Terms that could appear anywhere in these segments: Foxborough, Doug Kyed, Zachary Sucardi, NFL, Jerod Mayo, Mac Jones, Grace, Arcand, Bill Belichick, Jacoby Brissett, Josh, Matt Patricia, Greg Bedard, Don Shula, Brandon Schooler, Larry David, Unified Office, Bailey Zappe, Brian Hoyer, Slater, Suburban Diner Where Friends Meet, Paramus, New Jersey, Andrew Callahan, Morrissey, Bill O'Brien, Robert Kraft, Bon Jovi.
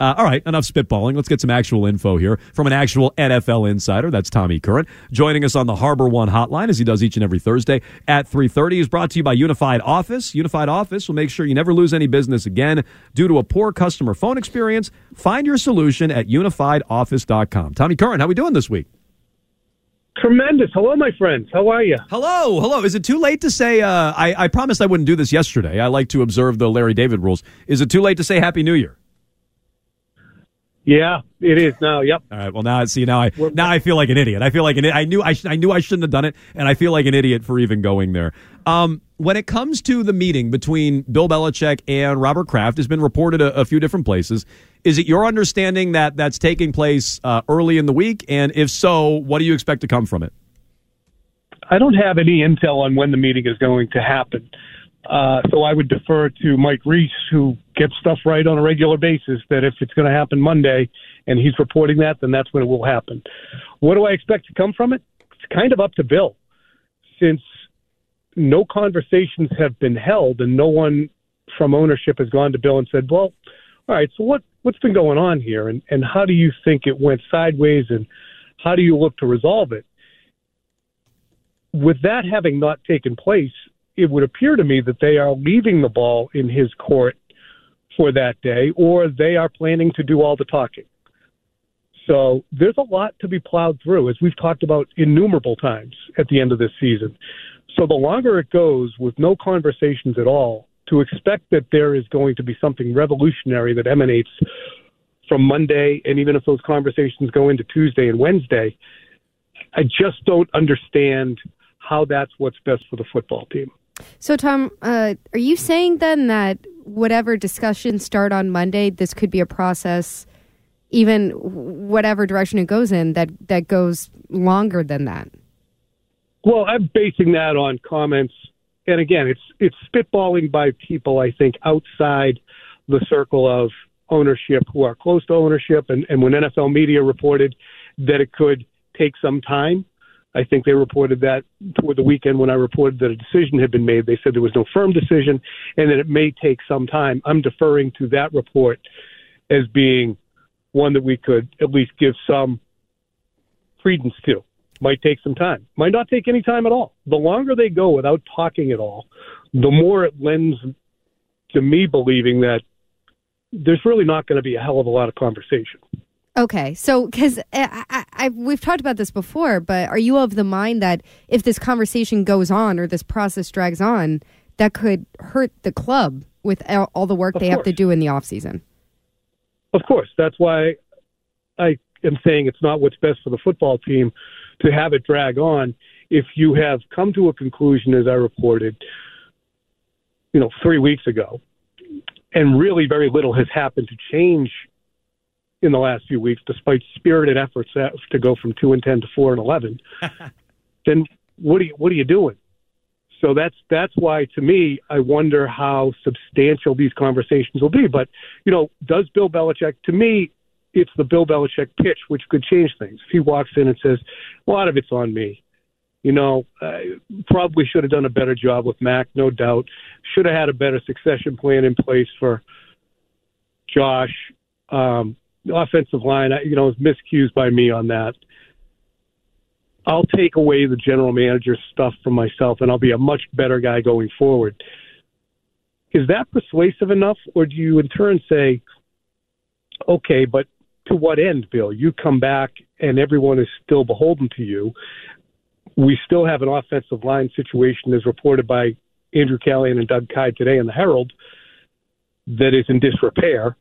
All right, enough spitballing. Let's get some actual info here from an actual NFL insider. That's Tom E. Curran. Joining us on the Harbor One hotline, as he does each and every Thursday at 3:30, is brought to you by Unified Office. Unified Office will make sure you never lose any business again due to a poor customer phone experience. Find your solution at unifiedoffice.com. Tom E. Curran, how are we doing this week? Tremendous. Hello, my friends. How are you? Hello. Hello. Is it too late to say, I promised I wouldn't do this yesterday. I like to observe the Larry David rules. Is it too late to say Happy New Year? Yeah, it is now. Yep. All right. Well, now I feel like an idiot. I feel like I knew I shouldn't have done it, and I feel like an idiot for even going there. When it comes to the meeting between Bill Belichick and Robert Kraft, has been reported a few different places. Is it your understanding that that's taking place early in the week? And if so, what do you expect to come from it? I don't have any intel on when the meeting is going to happen. So I would defer to Mike Reese, who gets stuff right on a regular basis, that if it's going to happen Monday and he's reporting that, then that's when it will happen. What do I expect to come from it? It's kind of up to Bill, since no conversations have been held and no one from ownership has gone to Bill and said, well, all right, so what's been going on here, and how do you think it went sideways, and how do you look to resolve it? With that having not taken place, it would appear to me that they are leaving the ball in his court for that day, or they are planning to do all the talking. So there's a lot to be plowed through, as we've talked about innumerable times at the end of this season. So the longer it goes with no conversations at all, to expect that there is going to be something revolutionary that emanates from Monday, and even if those conversations go into Tuesday and Wednesday, I just don't understand how that's what's best for the football team. So, Tom, are you saying then that whatever discussions start on Monday, this could be a process, even whatever direction it goes in, that goes longer than that? Well, I'm basing that on comments. And again, it's spitballing by people, I think, outside the circle of ownership who are close to ownership. And when NFL media reported that it could take some time, I think they reported that toward the weekend when I reported that a decision had been made. They said there was no firm decision and that it may take some time. I'm deferring to that report as being one that we could at least give some credence to. Might take some time. Might not take any time at all. The longer they go without talking at all, the more it lends to me believing that there's really not going to be a hell of a lot of conversation. Okay, so because we've talked about this before, but are you of the mind that if this conversation goes on or this process drags on, that could hurt the club with all the work they have to do in the offseason? Of course. That's why I am saying it's not what's best for the football team to have it drag on. If you have come to a conclusion, as I reported, 3 weeks ago, and really very little has happened to change in the last few weeks, despite spirited efforts to go from 2-10 to 4-11, then what are you doing? So that's why, to me, I wonder how substantial these conversations will be. But does Bill Belichick? To me, it's the Bill Belichick pitch, which could change things. If he walks in and says, "A lot of it's on me," I probably should have done a better job with Mac, no doubt. Should have had a better succession plan in place for Josh. The offensive line, is miscued by me on that. I'll take away the general manager stuff from myself, and I'll be a much better guy going forward. Is that persuasive enough, or do you in turn say, Okay, but to what end, Bill? You come back and everyone is still beholden to you. We still have an offensive line situation, as reported by Andrew Callahan and Doug Kyed today in the Herald, that is in disrepair.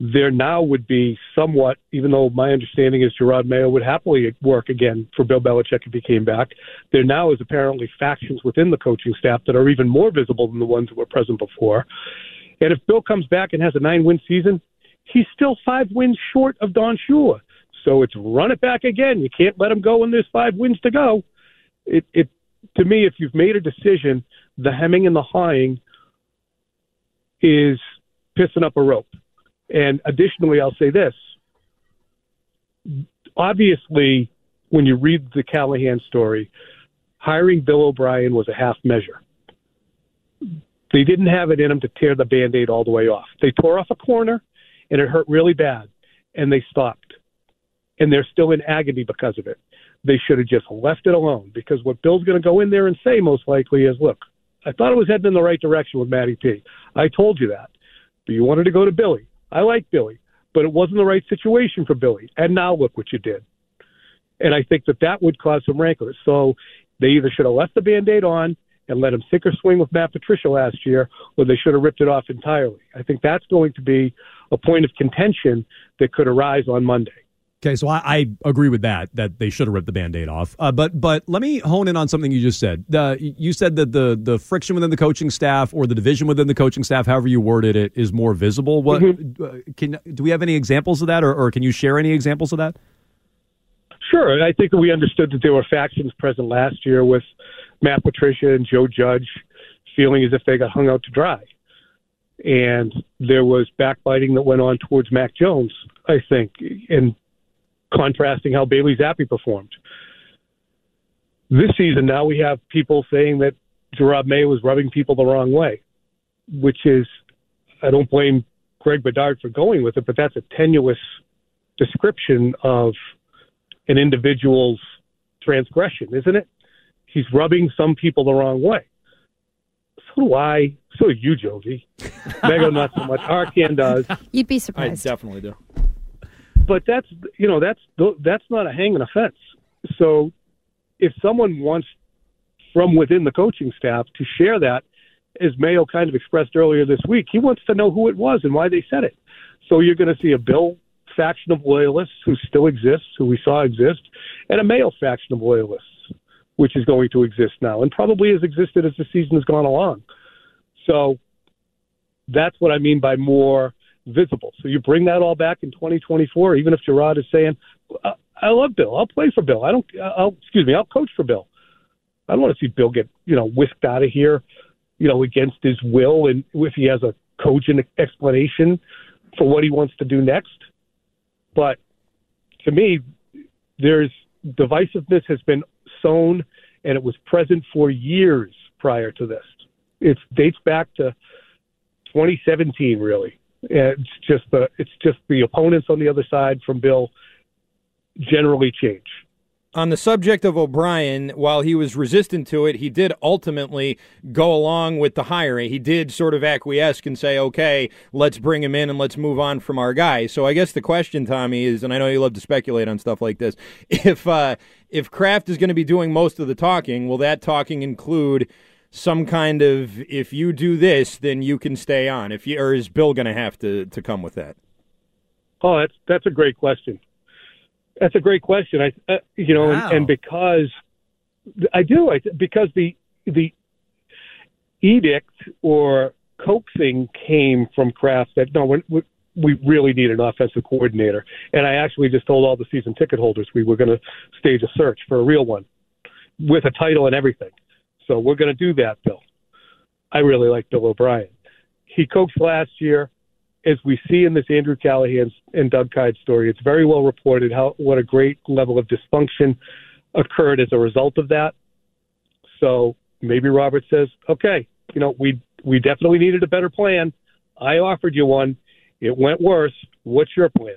There now would be somewhat, even though my understanding is Jerod Mayo would happily work again for Bill Belichick if he came back, there now is apparently factions within the coaching staff that are even more visible than the ones that were present before. And if Bill comes back and has a 9-win season, he's still 5 wins short of Don Shula. So it's run it back again. You can't let him go when there's 5 wins to go. To me, if you've made a decision, the hemming and the hawing is pissing up a rope. And additionally, I'll say this. Obviously, when you read the Callahan story, hiring Bill O'Brien was a half measure. They didn't have it in them to tear the Band-Aid all the way off. They tore off a corner, and it hurt really bad, and they stopped. And they're still in agony because of it. They should have just left it alone, because what Bill's going to go in there and say most likely is, look, I thought it was heading in the right direction with Matty P. I told you that. But you wanted to go to Billy. I like Billy, but it wasn't the right situation for Billy. And now look what you did. And I think that would cause some rancor. So they either should have left the Band-Aid on and let him sink or swing with Matt Patricia last year, or they should have ripped it off entirely. I think that's going to be a point of contention that could arise on Monday. Okay, so I agree with that they should have ripped the Band-Aid off. But let me hone in on something you just said. You said that the friction within the coaching staff, or the division within the coaching staff, however you worded it, is more visible. What do we have any examples of that, or can you share any examples of that? Sure, and I think that we understood that there were factions present last year with Matt Patricia and Joe Judge feeling as if they got hung out to dry. And there was backbiting that went on towards Mac Jones, I think, and contrasting how Bailey Zappe performed. This season now we have people saying that Jerod Mayo was rubbing people the wrong way, which is, I don't blame Greg Bedard for going with it, but that's a tenuous description of an individual's transgression, isn't it? He's rubbing some people the wrong way. So do I. So do you, Jovi. Mego, not so much. Arcand does. You'd be surprised. I definitely do. But that's not a hanging offense. So if someone wants from within the coaching staff to share that, as Mayo kind of expressed earlier this week, he wants to know who it was and why they said it. So you're going to see a Bill faction of loyalists who still exists, who we saw exist, and a Mayo faction of loyalists, which is going to exist now and probably has existed as the season has gone along. So that's what I mean by more visible. So you bring that all back in 2024, even if Jerod is saying, I love Bill, I'll play for Bill, I'll coach for Bill. I don't want to see Bill get, whisked out of here, against his will, and if he has a cogent explanation for what he wants to do next. But to me, there's divisiveness has been sown, and it was present for years prior to this. It dates back to 2017, really. It's just the opponents on the other side from Bill generally change. On the subject of O'Brien, while he was resistant to it, he did ultimately go along with the hiring. He did sort of acquiesce and say, okay, let's bring him in and let's move on from our guy. So I guess the question, Tommy, is, and I know you love to speculate on stuff like this, if Kraft is going to be doing most of the talking, will that talking include some kind of, if you do this, then you can stay on? Or is Bill going to have to come with that? Oh, that's a great question. That's a great question. Wow. and because I do, because the edict or coaxing came from Kraft that no, we really need an offensive coordinator. And I actually just told all the season ticket holders we were going to stage a search for a real one with a title and everything. So we're going to do that, Bill. I really like Bill O'Brien. He coached last year. As we see in this Andrew Callahan and Doug Kyed story, it's very well reported what a great level of dysfunction occurred as a result of that. So maybe Robert says, okay, we definitely needed a better plan. I offered you one. It went worse. What's your plan?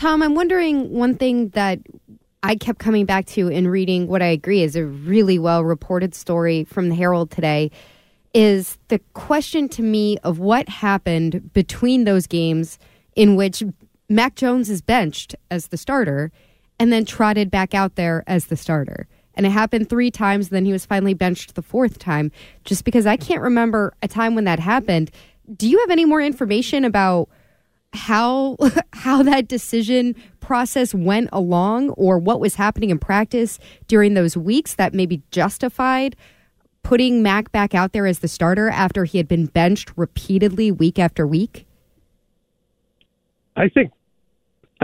Tom, I'm wondering, one thing that I kept coming back to in reading what I agree is a really well-reported story from the Herald today is the question to me of what happened between those games in which Mac Jones is benched as the starter and then trotted back out there as the starter. And it happened 3 times, and then he was finally benched the 4th time, just because I can't remember a time when that happened. Do you have any more information about how that decision process went along, or what was happening in practice during those weeks that maybe justified putting Mac back out there as the starter after he had been benched repeatedly week after week? I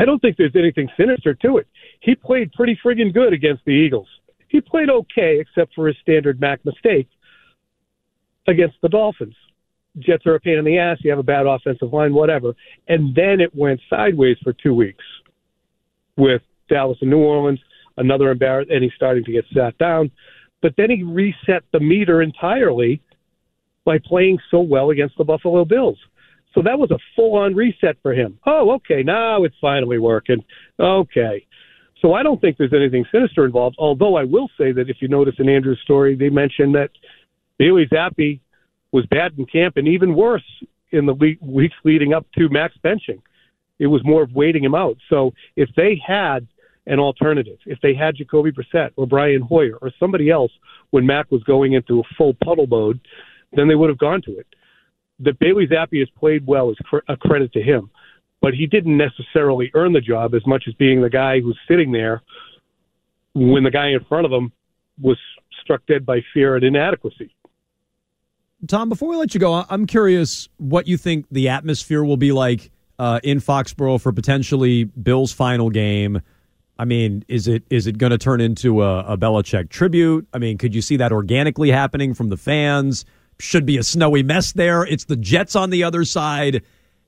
don't think there's anything sinister to it. He played pretty friggin' good against the Eagles. He played okay, except for his standard Mac mistake against the Dolphins. Jets are a pain in the ass, you have a bad offensive line, whatever. And then it went sideways for 2 weeks with Dallas and New Orleans, another embarrassment, and he's starting to get sat down. But then he reset the meter entirely by playing so well against the Buffalo Bills. So that was a full-on reset for him. Oh, okay, now it's finally working. Okay. So I don't think there's anything sinister involved, although I will say that if you notice in Andrew's story, they mentioned that Bailey Zappe was bad in camp and even worse in the weeks leading up to Mac's benching. It was more of waiting him out. So if they had an alternative, if they had Jacoby Brissett or Brian Hoyer or somebody else when Mac was going into a full puddle mode, then they would have gone to it. That Bailey Zappe has played well is a credit to him, but he didn't necessarily earn the job as much as being the guy who's sitting there when the guy in front of him was struck dead by fear and inadequacy. Tom, before we let you go, I'm curious what you think the atmosphere will be like in Foxborough for potentially Bill's final game. I mean, is it going to turn into a Belichick tribute? I mean, could you see that organically happening from the fans? Should be a snowy mess there. It's the Jets on the other side.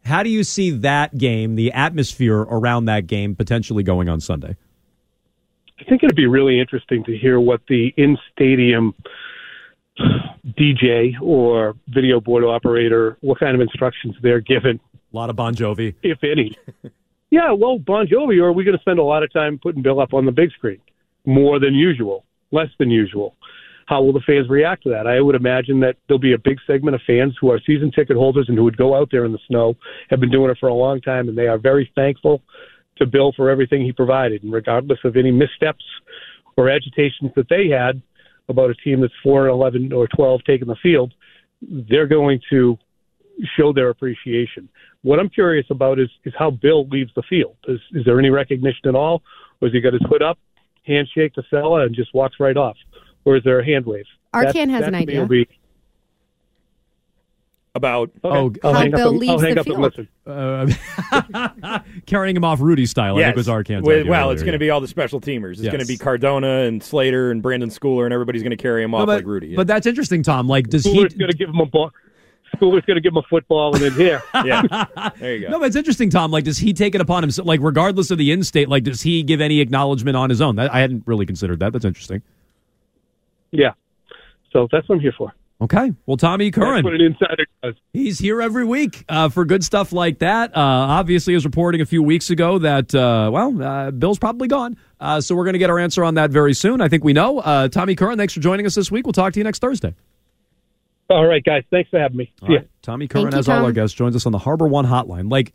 How do you see that game, the atmosphere around that game, potentially going on Sunday? I think it'd be really interesting to hear what the in-stadium DJ or video board operator, what kind of instructions they're given. A lot of Bon Jovi. If any. Yeah, well, Bon Jovi, or are we going to spend a lot of time putting Bill up on the big screen? more than usual, less than usual. How will the fans react to that? I would imagine that there'll be a big segment of fans who are season ticket holders and who would go out there in the snow, have been doing it for a long time, and they are very thankful to Bill for everything he provided. And regardless of any missteps or agitations that they had about a team that's 4-11 or 12 taking the field, they're going to show their appreciation. What I'm curious about is how Bill leaves the field. Is there any recognition at all? Or has he got his hood up, handshake to Sella, and just walks right off? Or is there a hand wave? Arcand has an idea. About how Bill leaves the field. Carrying him off Rudy style, yes. I think was Arcand's idea. Well, it's going to be all the special teamers. It's going to be Cardona and Slater and Brandon Schooler, and everybody's going to carry him off like Rudy. Yeah. But that's interesting, Tom. Like, does Schooler's going to give him a buck? Schooler's going to give him a football and then here. Yeah. There you go. No, but it's interesting, Tom. Like, does he take it upon himself? Like, regardless of the end state, like, does he give any acknowledgement on his own? I hadn't really considered that. That's interesting. Yeah. So that's what I'm here for. Okay. Well, Tom E. Curran. That's what an insider does. He's here every week for good stuff like that. Obviously, he was reporting a few weeks ago that, Bill's probably gone. So we're going to get our answer on that very soon. I think we know. Tom E. Curran, thanks for joining us this week. We'll talk to you next Thursday. All right, guys. Thanks for having me. Yeah. Right. Tom E. Curran, as all our guests, joins us on the Harbor One Hotline. Like,